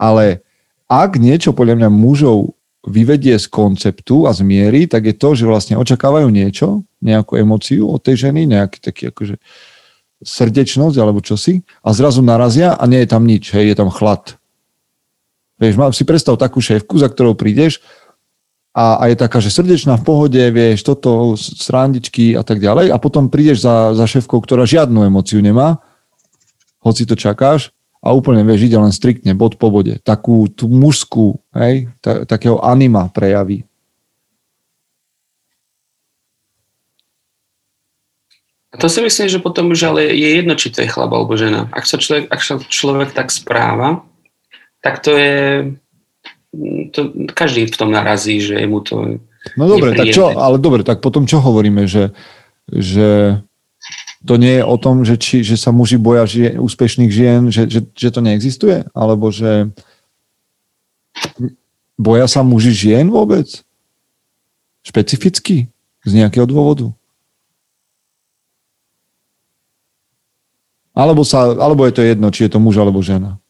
Ale ak niečo podľa mňa mužov vyvedie z konceptu a z miery, tak je to, že vlastne očakávajú niečo, nejakú emóciu od tej ženy, nejaký taký akože srdečnosť alebo čosi a zrazu narazia a nie je tam nič, hej, je tam chlad. Vieš, si predstav takú šéfku, za ktorou prídeš a je taká, že srdečná v pohode, vieš, toto, srandičky a tak ďalej a potom prídeš za šéfkou, ktorá žiadnu emóciu nemá, hoci to čakáš a úplne, vieš, ide len striktne, bod po bode. Takú tú mužskú, hej, takého anima prejaví. A to si myslím, že potom už ale je jedno, či to je chlap alebo žena. Ak sa človek tak správa, tak to je... To, každý v tom narazí, že je mu to... No dobre, tak čo, ale dobre, tak potom čo hovoríme, že to nie je o tom, že sa muži boja úspešných žien, že to neexistuje? Alebo že boja sa muži žien vôbec? Špecificky? Z nejakého dôvodu? Alebo je to jedno, či je to muž alebo žena?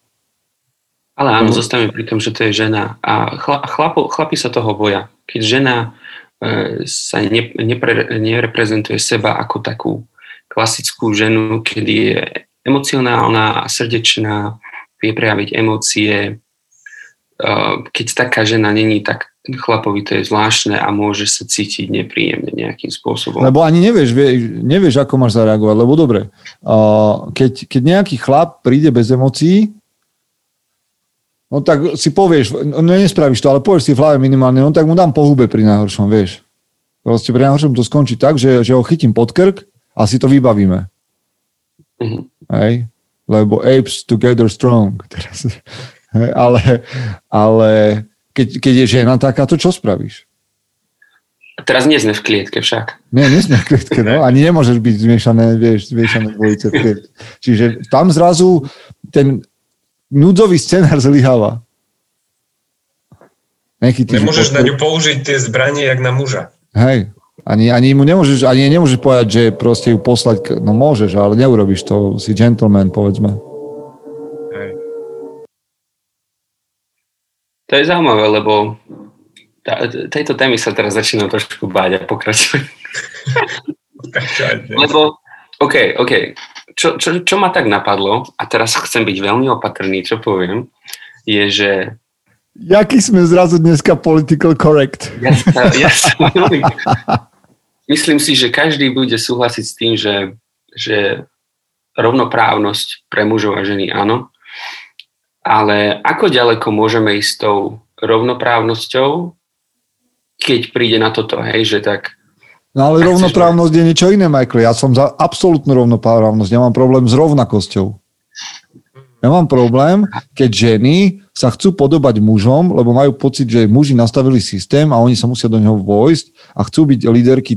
Ale áno, zostaneme pri tom, že to je žena. A chlapi sa toho boja. Keď žena sa nereprezentuje seba ako takú klasickú ženu, keď je emocionálna a srdečná, vie prejaviť emócie. Keď taká žena není, tak chlapovi to je zvláštne a môže sa cítiť nepríjemne nejakým spôsobom. Lebo ani nevieš ako máš zareagovať. Lebo dobre, keď nejaký chlap príde bez emócií, no tak si povieš, no nespravíš to, ale povieš si v hlave minimálne, no tak mu dám po hube pri najhoršom, vieš. Proste pri najhoršom to skončí tak, že ho chytím pod krk a si to vybavíme. Uh-huh. Hej? Lebo apes together strong. Teraz. Hej? Ale keď je žena taká, to čo spravíš? A teraz nie sme v klietke však. Nie sme v klietke, no. Ani nemôžeš byť zmiešané, vieš, zmiešané dvojice v klietke. Čiže tam zrazu ten... núdzový scenár zlyháva. Nemôžeš na ňu použiť tie zbranie jak na muža. Hej, ani mu nemôžeš, ani nemôžeš povedať, že proste ju poslať, no môžeš, ale neurobíš to, si gentleman, povedzme. Hej. To je zaujímavé, lebo tejto témy sa teraz začínam trošku báť a pokračujem. Lebo, OK. Čo ma tak napadlo, a teraz chcem byť veľmi opatrný, čo poviem, je, že... Jaký sme zrazu dneska political correct? Ja sa myslím si, že každý bude súhlasiť s tým, že rovnoprávnosť pre mužov a ženy áno, ale ako ďaleko môžeme ísť s tou rovnoprávnosťou, keď príde na toto, hej, že tak... No ale rovnoprávnosť je niečo iné, Michael. Ja som za absolútnu rovnoprávnosť. Ja mám problém s rovnakosťou. Ja mám problém, keď ženy sa chcú podobať mužom, lebo majú pocit, že muži nastavili systém a oni sa musia do neho vojsť a chcú byť líderky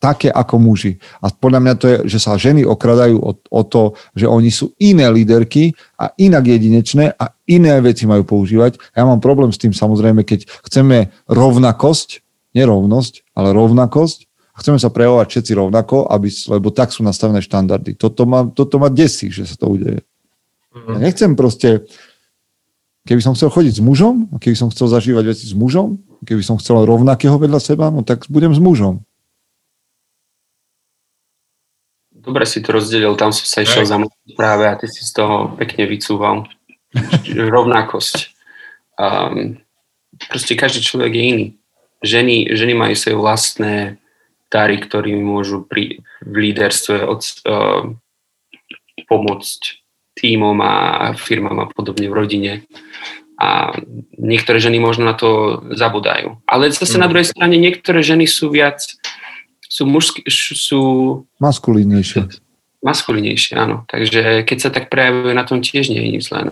také ako muži. A podľa mňa to je, že sa ženy okradajú o to, že oni sú iné líderky a inak jedinečné a iné veci majú používať. Ja mám problém s tým samozrejme, keď chceme rovnakosť, nerovnosť, ale rovnakosť, chceme sa prejavovať všetci rovnako, lebo tak sú nastavené štandardy. Toto ma desí, že sa to udeje. Ja nechcem proste, keby som chcel chodiť s mužom, keby som chcel zažívať veci s mužom, keby som chcel rovnakého vedľa seba, no tak budem s mužom. Dobre si to rozdelil, tam som sa išiel zamotniť práve a ty si z toho pekne vycúval. Rovnakosť. Proste každý človek je iný. Ženy majú svoje vlastné dary, ktorými môžu v líderstve pomôcť tímom a firmám a podobne v rodine. A niektoré ženy možno na to zabúdajú. Ale zase na druhej strane niektoré ženy sú viac, sú maskulínejšie, áno. Takže keď sa tak prejavuje na tom tiež nie je nič len.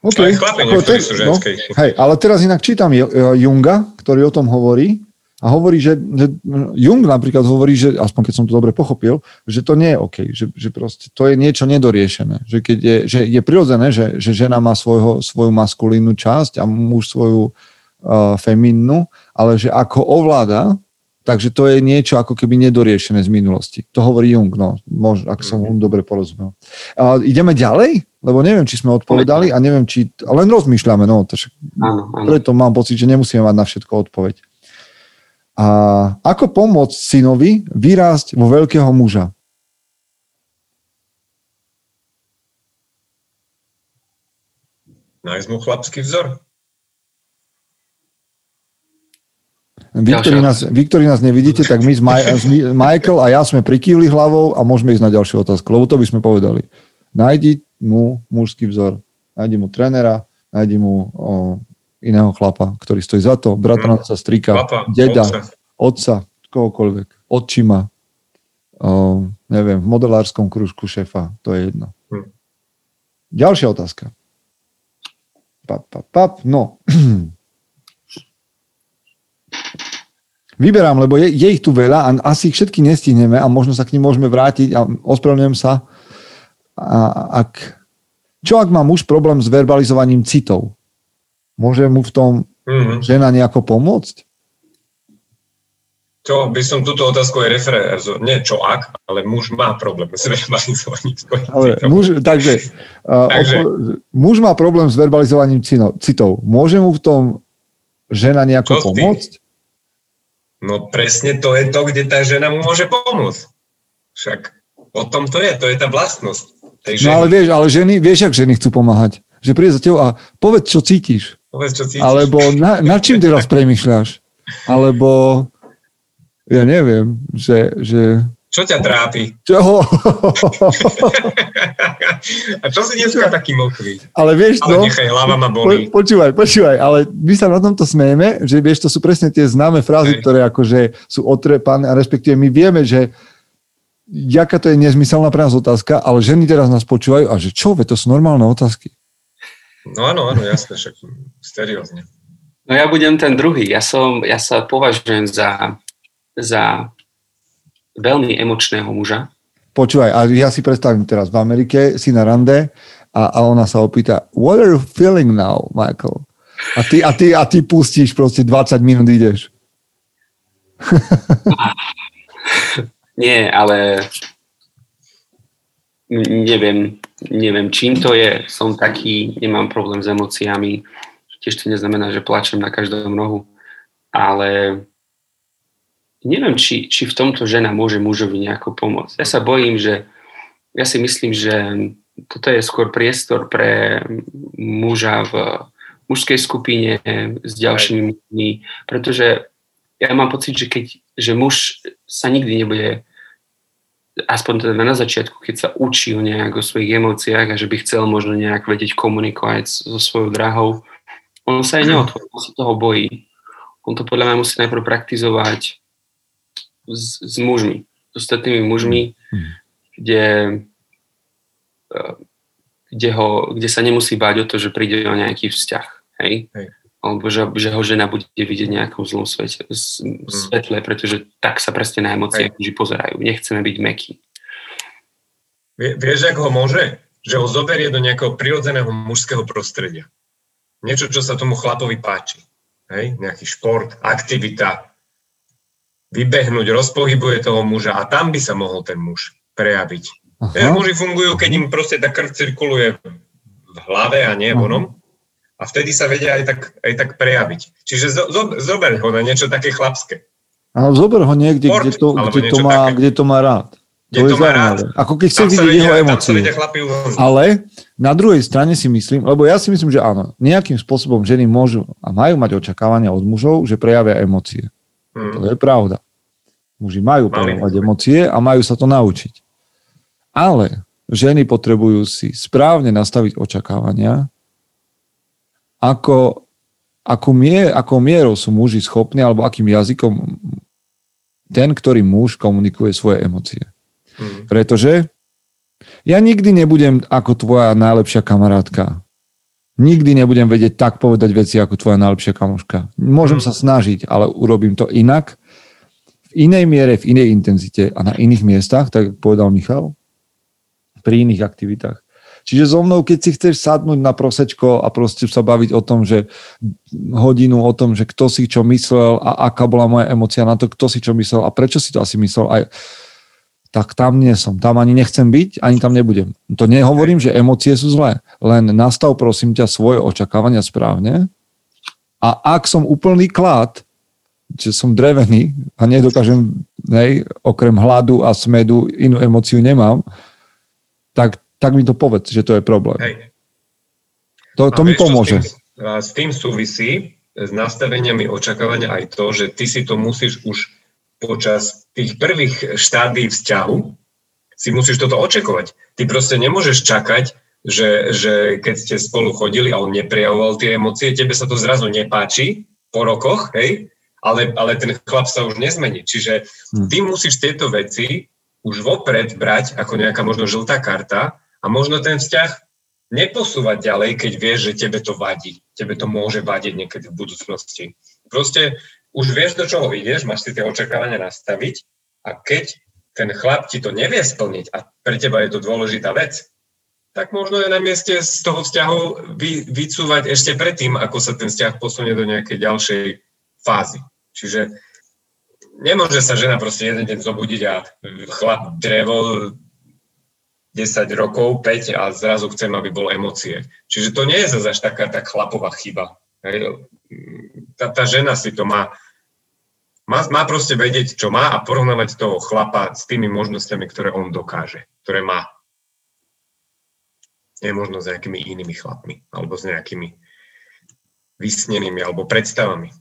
Okay. Hej, ale teraz inak čítam Junga, ktorý o tom hovorí a hovorí, že Jung napríklad hovorí, že, aspoň keď som to dobre pochopil, že to nie je OK, že proste to je niečo nedoriešené, že keď je, že je prirodzené, že žena má svoju maskulínnu časť a muž svoju feminnú, ale že ako ovláda, takže to je niečo ako keby nedoriešené z minulosti. To hovorí Jung, no, ak som mu dobre porozumel. Ideme ďalej? Lebo neviem, či sme odpovedali a neviem, či... Len rozmýšľame, no, preto mám pocit, že nemusíme mať na všetko odpoveď. A ako pomôcť synovi vyrásť vo veľkého muža? Nájsť mu chlapský vzor. Vy, ktorí nás nevidíte, tak my Michael a ja sme prikývli hlavou a môžeme ísť na ďalšiu otázku, lebo to by sme povedali. Nájdi mu mužský vzor, nájdi mu trénera, nájdi mu... iného chlapa, ktorý stojí za to, bratranca, strika, chlapa, deda, otca, kohokoľvek, otčima, neviem, v modelárskom kružku šéfa, to je jedno. Ďalšia otázka. No. Vyberám, lebo je ich tu veľa a asi ich všetky nestihneme a možno sa k nim môžeme vrátiť a ospravedlňujem sa. Čo ak má muž problém s verbalizovaním citov? Môže mu v tom žena nejako pomôcť? Čo by som túto otázku aj referoval. Nie čo ak, ale muž má problém s verbalizovaním citov. Takže muž má problém s verbalizovaním citov. Môže mu v tom žena nejako pomôcť? No presne to je to, kde tá žena mu môže pomôcť. Však o tom to je tá vlastnosť tej ženy. No ale vieš, ak ženy chcú pomáhať. Že príde za tebou a povedz, čo cítiš. Alebo na čím teraz premýšľaš? Alebo ja neviem, že... Čo ťa trápi? Čoho? A čo si dneska taký mokrý? Ale vieš to... Ale nechaj, hlava ma bolí. Počúvaj, ale my sa na tomto smejeme, že vieš, to sú presne tie známe frázy, ktoré akože sú otrepané a respektíve my vieme, že jaká to je nezmyselná pre nás otázka, ale ženy teraz nás počúvajú a že čo, to sú normálne otázky. No áno, jasne, však seriózne. No ja budem ten druhý. Ja sa považujem za veľmi emočného muža. Počúvaj, a ja si predstavím teraz v Amerike, si na rande a ona sa opýta, what are you feeling now, Michael? A ty pustíš proste 20 minút ideš. Nie, ale neviem, čím to je, som taký, nemám problém s emóciami, tiež to neznamená, že plačem na každom rohu, ale neviem, či v tomto žena môže mužovi nejako pomôcť. Ja sa bojím, ja si myslím, že toto je skôr priestor pre muža v mužskej skupine s ďalšími mužmi, pretože ja mám pocit, že muž sa nikdy nebude... aspoň teda na začiatku, keď sa učil nejak o svojich emóciách a že by chcel možno nejak vedieť komunikovať so svojou drahou, on sa aj neotvorí, on sa toho bojí. On to podľa mňa musí najprv praktizovať s mužmi, s ostatnými mužmi, kde sa nemusí báť o to, že príde o nejaký vzťah, hej? Alebo že ho žena bude vidieť nejakou zlom svetle, pretože tak sa presne na emócie muži pozerajú. Nechceme byť mäkkí. Vieš, ako ho môže? Že ho zoberie do nejakého prirodzeného mužského prostredia. Niečo, čo sa tomu chlapovi páči. Hej? Nejaký šport, aktivita. Vybehnúť, rozpohybuje toho muža a tam by sa mohol ten muž prejaviť. Muži fungujú, keď im proste tá krv cirkuluje v hlave a nie vonom. A vtedy sa vedia aj tak prejaviť. Čiže zober ho na niečo také chlapské. Áno, zober ho niekde, kde to má rád. Kde to má rád. Ako keď chce vidieť jeho emócie. Ale na druhej strane si myslím, lebo ja si myslím, že áno, nejakým spôsobom ženy môžu a majú mať očakávania od mužov, že prejavia emócie. To je pravda. Muži majú prejavovať emócie a majú sa to naučiť. Ale ženy potrebujú si správne nastaviť očakávania akou mierou sú muži schopní, alebo akým jazykom ten, ktorý muž komunikuje svoje emócie. Mm. Pretože ja nikdy nebudem ako tvoja najlepšia kamarátka. Nikdy nebudem vedieť tak povedať veci ako tvoja najlepšia kamoška. Môžem sa snažiť, ale urobím to inak, v inej miere, v inej intenzite a na iných miestach, tak povedal Michal, pri iných aktivitách. Čiže so mnou, keď si chceš sadnúť na prosečko a proste sa baviť o tom, že hodinu o tom, že kto si čo myslel a aká bola moja emócia na to, kto si čo myslel a prečo si to asi myslel, aj, tak tam nie som. Tam ani nechcem byť, ani tam nebudem. To nehovorím, že emócie sú zlé. Len nastav, prosím ťa, svoje očakávania správne a ak som úplný klad, že som drevený a nedokážem, okrem hladu a smedu inú emóciu nemám, tak mi to povedz, že to je problém. Hej. To mi pomôže. S tým súvisí s nastaveniami očakávania aj to, že ty si to musíš už počas tých prvých štádií vzťahu si musíš toto očakovať. Ty proste nemôžeš čakať, že keď ste spolu chodili a on neprejavoval tie emócie, tebe sa to zrazu nepáči po rokoch, hej? Ale ten chlap sa už nezmení. Čiže ty musíš tieto veci už vopred brať ako nejaká možno žltá karta a možno ten vzťah neposúvať ďalej, keď vieš, že tebe to vadí. Tebe to môže vadiť niekedy v budúcnosti. Proste už vieš, do čoho ideš, máš si tie očakávania nastaviť a keď ten chlap ti to nevie splniť a pre teba je to dôležitá vec, tak možno je na mieste z toho vzťahu vycúvať ešte predtým, ako sa ten vzťah posunie do nejakej ďalšej fázy. Čiže nemôže sa žena proste jeden deň zobudiť a chlap drevo 10 rokov, 5 a zrazu chcem, aby bolo emócie. Čiže to nie je zase až taká tá chlapová chyba. Tá žena si to má proste vedieť, čo má a porovnávať toho chlapa s tými možnosťami, ktoré on dokáže, ktoré má. Nie možno s nejakými inými chlapmi alebo s nejakými vysnenými alebo predstavami.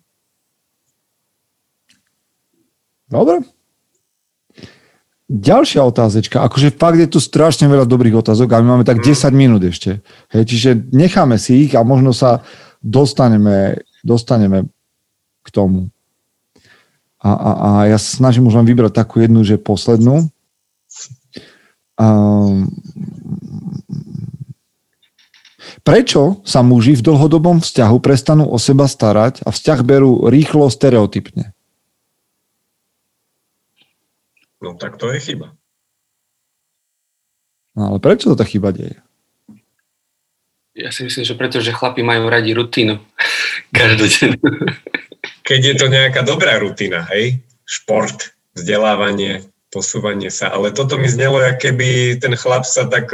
Dobre. Ďalšia otázečka. Akože fakt je tu strašne veľa dobrých otázok a my máme tak 10 minút ešte. Hej, čiže necháme si ich a možno sa dostaneme k tomu. A ja sa snažím už len vybrať takú jednu, že poslednú. Prečo sa muži v dlhodobom vzťahu prestanú o seba starať a vzťah berú rýchlo stereotypne? No tak to je chyba. No, ale prečo to tá chyba deje? Ja si myslím, že preto, že chlapi majú radi rutínu. Každodennú. Keď je to nejaká dobrá rutina, hej? Šport, vzdelávanie, posúvanie sa. Ale toto mi znelo, ako keby ten chlap sa tak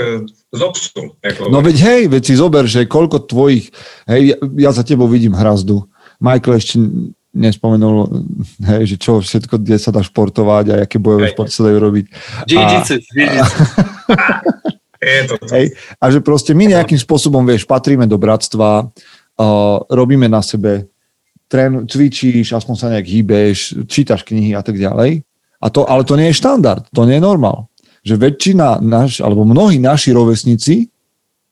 zobsul. No veď hej, veď si zober, že koľko tvojich... Hej, ja za tebou vidím hrazdu. Michael ešte nespomenul, hej, že čo všetko, kde sa dá športovať a aké bojové športy sa dajú robiť. A že proste my nejakým spôsobom, vieš, patríme do bratstva, robíme na sebe, cvičíš, aspoň sa nejak hýbeš, čítaš knihy a tak ďalej. Ale to nie je štandard, to nie je normál. Že väčšina alebo mnohí naši rovesníci,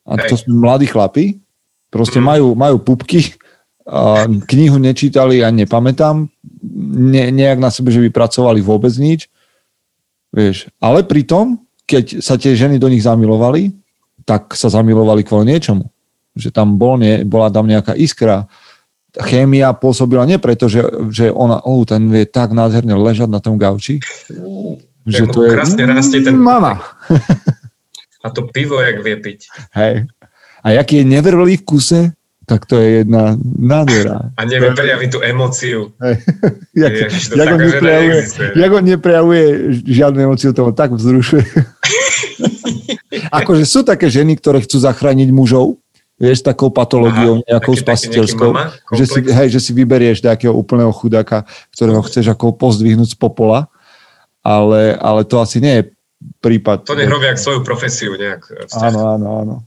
a to sú mladí chlapi, proste majú pupky, knihu nečítali a nepamätám, nejak na sebe, že by pracovali vôbec nič. Vieš, ale pritom keď sa tie ženy do nich zamilovali, tak sa zamilovali kvôli niečomu. Že tam bola tam nejaká iskra. Chémia pôsobila nie preto, že ona, ten vie tak nádherne ležať na tom gauči, že to je krásne rastie ten mama. A to pivo, jak vie piť. Hej. A jaký je nevrvlý v kuse, tak to je jedna nádhera. A nevie prejaviť tú emóciu. Jak on neprejavuje žiadnu emóciu, toho tak vzrušuje. Akože sú také ženy, ktoré chcú zachrániť mužov, vieš, takou patológiou, nejakou spasiteľskou, že si vyberieš nejakého úplného chudáka, ktorého chceš ako pozdvihnúť z popola, ale to asi nie je prípad. To nech robia ako svoju profesiu nejak. Áno.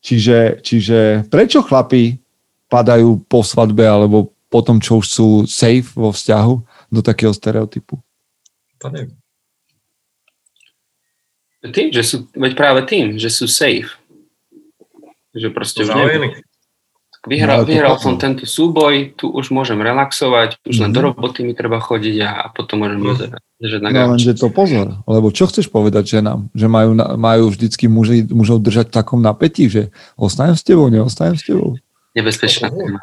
Čiže prečo chlapi padajú po svadbe alebo po tom, čo už sú safe vo vzťahu do takého stereotypu? To neviem. Veď práve tým, že sú safe. Že proste... Vyhral som tento súboj, tu už môžem relaxovať, už len do roboty mi treba chodiť a potom môžem ležať na gauči. No lenže to pozor, lebo čo chceš povedať ženám? Že majú vždycky mužov držať v takom napätí, že ostanem s tebou. Nebezpečná téma.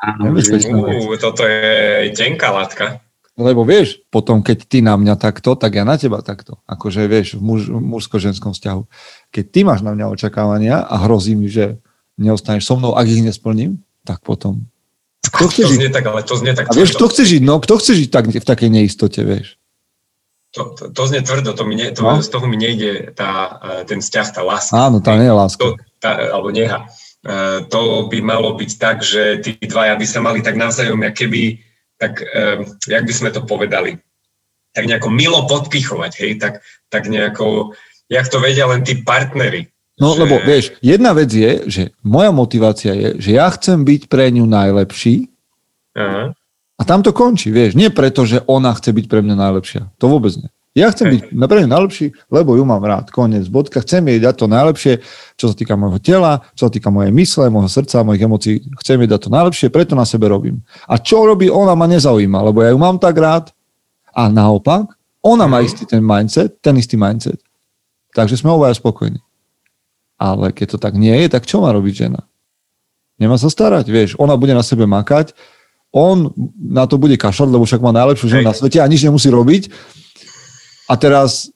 Toto je tenká látka. Lebo vieš, potom keď ty na mňa takto, tak ja na teba takto. Akože vieš, v mužsko-ženskom vzťahu. Keď ty máš na mňa očakávania a hrozí mi, že neostaneš so mnou, ak ich nesplním, tak potom... Kto chce žiť? No, kto chce žiť tak, v takej neistote, vieš? To znie tvrdo, z toho mi nejde ten vzťah, tá láska. Áno, tá nie je láska. Alebo neha. To by malo byť tak, že tí dvaja by sa mali tak navzájom, jak by sme to povedali, tak nejako milo podpichovať, hej, tak nejako, jak to vedia len tí partneri. No lebo vieš, jedna vec je, že moja motivácia je, že ja chcem byť pre ňu najlepší. Aha. A tam to končí, vieš. Nie preto, že ona chce byť pre mňa najlepšia. To vôbec nie. Ja chcem byť pre ňu najlepší, lebo ju mám rád. Koniec, bodka. Chcem jej dať to najlepšie, čo sa týka môjho tela, čo sa týka mojej mysle, môjho srdca, mojich emócií. Chcem jej dať to najlepšie, preto na sebe robím. A čo robí ona, ma nezaujíma, lebo ja ju mám tak rád. A naopak, ona má ten istý mindset. Takže sme obaja spokojní. Ale keď to tak nie je, tak čo má robiť žena? Nemá sa starať, vieš. Ona bude na sebe makať, on na to bude kašľať, lebo však má najlepšiu ženu na svete a nič nemusí robiť. A teraz,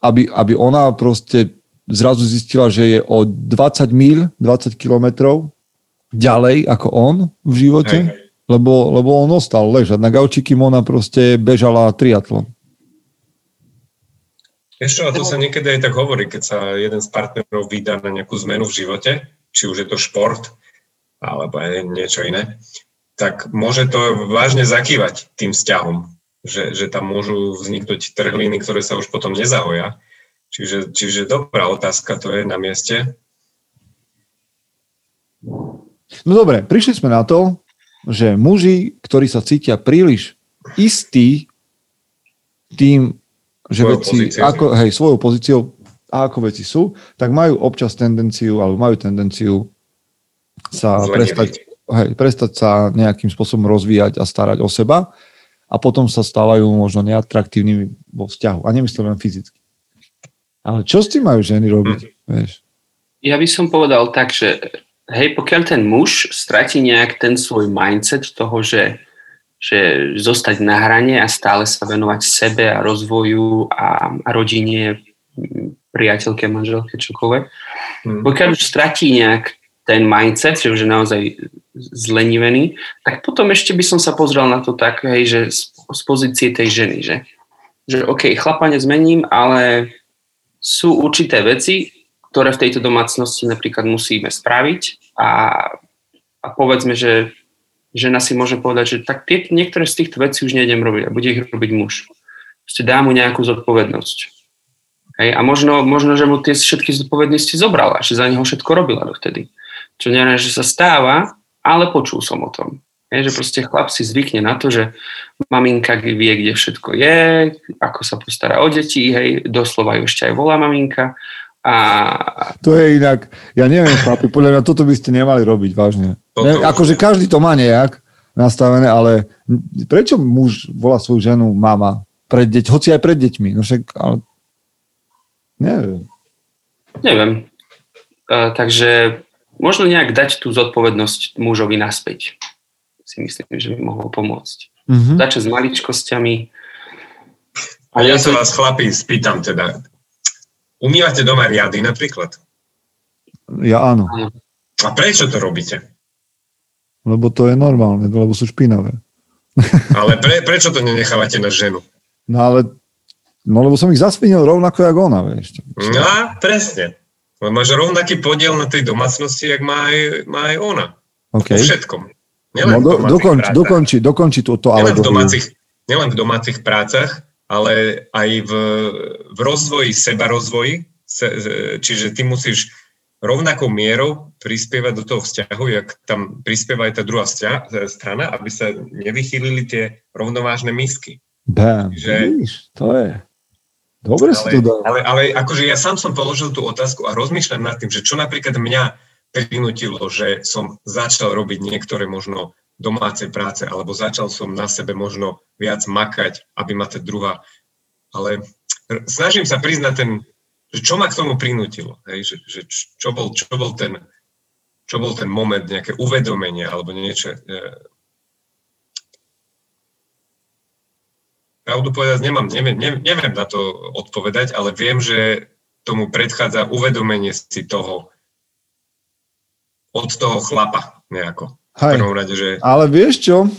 aby ona proste zrazu zistila, že je o 20 kilometrov ďalej ako on v živote, lebo on ostal ležať na gauči, kým ona proste bežala triatlon. Ešte, a to sa niekedy aj tak hovorí, keď sa jeden z partnerov vydá na nejakú zmenu v živote, či už je to šport, alebo aj niečo iné, tak môže to vážne zakývať tým vzťahom, že tam môžu vzniknúť trhliny, ktoré sa už potom nezahoja. Čiže dobrá otázka, to je na mieste. No dobre, prišli sme na to, že muži, ktorí sa cítia príliš istí tým, že svojou pozíciou a ako veci sú, tak majú občas tendenciu sa prestať sa nejakým spôsobom rozvíjať a starať o seba a potom sa stávajú možno neatraktívnymi vo vzťahu. A nemyslím len fyzicky. Ale čo s tým majú ženy robiť? Vieš? Ja by som povedal tak, že pokiaľ ten muž stratí nejak ten svoj mindset toho, že zostať na hrane a stále sa venovať sebe a rozvoju a rodine, priateľke, manželke, čokoľvek. Pokiaľ už stratí nejak ten mindset, že už je naozaj zlenivený, tak potom ešte by som sa pozrel na to tak, že z pozície tej ženy, že OK, chlapa nezmením, ale sú určité veci, ktoré v tejto domácnosti napríklad musíme spraviť a povedzme, že žena si môže povedať, že tak niektoré z týchto vecí už nejdem robiť a bude ich robiť muž. Proste dá mu nejakú zodpovednosť. Hej, a možno, že mu tie všetky zodpovednosti zobrala, že za neho všetko robila dovtedy. Čo neviem, že sa stáva, ale počul som o tom. Hej, že proste chlap si zvykne na to, že maminka vie, kde všetko je, ako sa postará o deti, hej, doslova ju ešte aj volá maminka. To je inak, ja neviem, chlapi, podľa mňa toto by ste nemali robiť, vážne. Akože každý to má nejak nastavené, ale prečo muž volá svoju ženu mama? Hoci aj pred deťmi, no však, ale neviem. Takže možno nejak dať tú zodpovednosť mužovi naspäť. Si myslím, že by mohol pomôcť. Začať s maličkosťami. A ja sa vás, chlapi, spýtam teda, umývate doma riady napríklad? Ja áno. A prečo to robíte? Lebo to je normálne, lebo sú špinavé. Ale prečo to nenechávate na ženu? No lebo som ich zaspinil rovnako jak ona, vieš. No presne. Máš rovnaký podiel na tej domácnosti, jak má aj ona. Okay. Po všetkom. Dokonči toto. Nielen v domácich prácach, ale aj v rozvoji, sebarozvoji, čiže ty musíš rovnakou mierou prispievať do toho vzťahu, jak tam prispieva aj tá druhá strana, aby sa nevychýlili tie rovnovážne misky. Bám, vidíš, to je. Dobre si to dal. Ale akože ja sám som položil tú otázku a rozmýšľam nad tým, že čo napríklad mňa prinútilo, že som začal robiť niektoré možno domáce práce, alebo začal som na sebe možno viac makať, aby ma tá druhá... Ale snažím sa priznať ten, že čo ma k tomu prinútilo, hej? Že čo bol ten moment, nejaké uvedomenie, alebo niečo... Pravdu povedať neviem na to odpovedať, ale viem, že tomu predchádza uvedomenie si toho od toho chlapa nejako. Hej, že... ale vieš čo?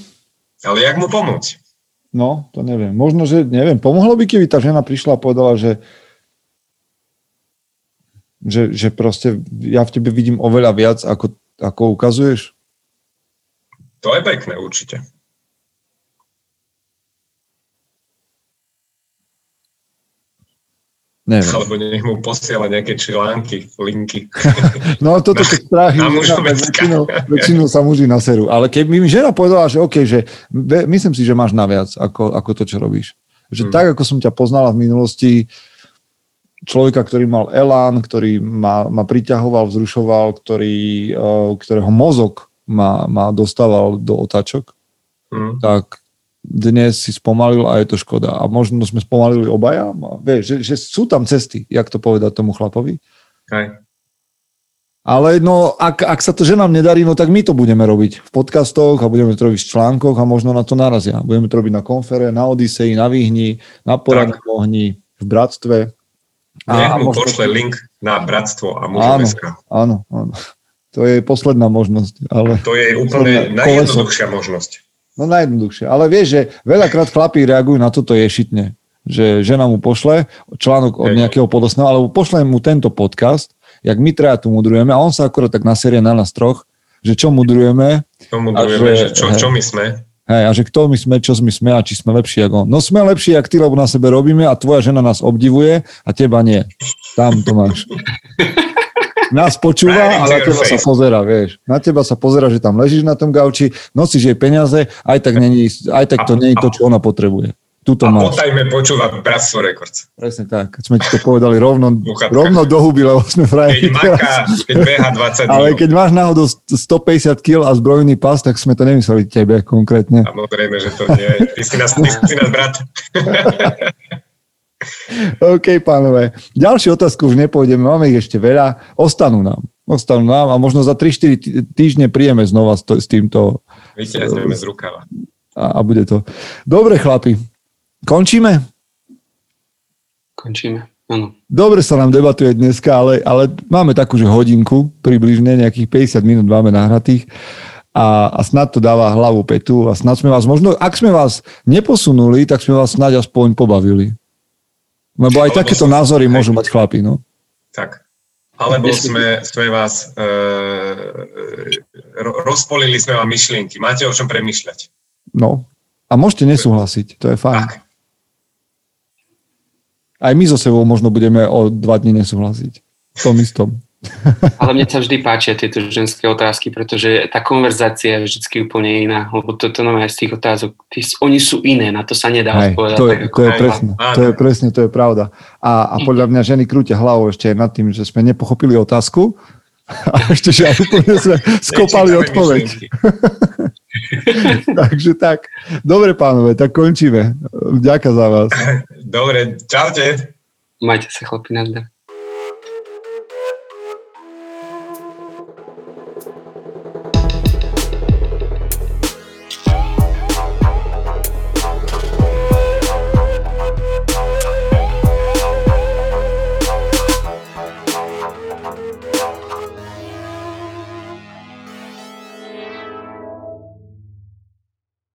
Ale jak mu pomôcť? No, to neviem. Možno, že neviem. Pomohlo by, keby tá žena prišla a povedala, že proste ja v tebe vidím oveľa viac, ako ukazuješ? To je pekné, určite. Neviem. Alebo nech mu posiela nejaké články, linky. No toto sú strachy. Väčšinou sa muži naserú. Ale keby mi žena povedala, že OK, že myslím si, že máš naviac, ako to, čo robíš. Že tak, ako som ťa poznala v minulosti, človeka, ktorý mal elán, ktorý ma priťahoval, vzrušoval, ktorého mozog ma dostával do otáčok, tak dnes si spomalil a je to škoda. A možno sme spomalili obaja. Vieš, že sú tam cesty, jak to povedať tomu chlapovi. Aj. Ale no, ak sa to ženám nedarí, no tak my to budeme robiť v podcastoch a budeme to robiť v článkoch a možno na to narazia. Budeme to robiť na konfere, na Odysei, na Výhni, na Poradnom ohni, v Bratstve. Nech mu pošle link na Bratstvo a môžeme skáť. Áno. To je posledná možnosť. Ale to je úplne najjednoduchšia možnosť. No najjednoduchšie. Ale vieš, že veľakrát chlapí reagujú na toto ješitne. Že žena mu pošle článok od nejakého Podlesného, alebo pošle mu tento podcast, jak my traja tu mudrujeme, a on sa akorát tak naserie na nás troch, že čo mudrujeme. Čo my sme. Hej, a že kto my sme, čo my sme a či sme lepší ako on. No sme lepší ako ty, lebo na sebe robíme a tvoja žena nás obdivuje a teba nie. Tam to máš. Nás počúva a na teba sa pozerá, vieš. Na teba sa pozerá, že tam ležíš na tom gauči, nosíš jej peniaze, aj tak to nie je to, čo ona potrebuje. Tuto máš. A potajme počúva Bratstvo Records. Presne tak. Sme ti to povedali rovno do huby, lebo sme frajeri. Keď beha 20 dní. Ale keď máš náhodou 150 kg a zbrojný pás, tak sme to nemysleli tebe konkrétne. Samozrejme, že to nie je. Ty si nás brat. OK, pánové. Ďalšiu otázku už nepôjdeme, máme ich ešte veľa. Ostanú nám a možno za 3-4 týždne príjeme znova s týmto. Vytiahneme z rukava. A bude to. Dobre, chlapi. Končíme? Končíme, áno. Dobre sa nám debatuje dneska, ale máme takú, že hodinku približne, nejakých 50 minút máme nahratých. A snad to dáva hlavu petu a snad sme vás možno, ak sme vás neposunuli, tak sme vás snad aspoň pobavili. Lebo aj takéto názory môžu mať chlapi, no. Tak. Alebo sme vás rozpolili sme vám myšlienky. Máte o čom premýšľať. No. A môžete nesúhlasiť. To je fajn. Tak. Aj my so sebou možno budeme o 2 dni nesúhlasiť. V tom istom. Ale mne sa vždy páčia tieto ženské otázky, pretože tá konverzácia je vždy úplne iná, lebo toto nám aj z tých otázok, oni sú iné, na to sa nedá odpovedať. To je presne, to je pravda. A podľa mňa ženy krútia hlavou ešte nad tým, že sme nepochopili otázku a ešte, že úplne sme skopali odpoveď. Takže tak. Dobre, pánové, tak končíme. Vďaka za vás. Dobre, čaute. Majte sa, chlapi, na zdravie.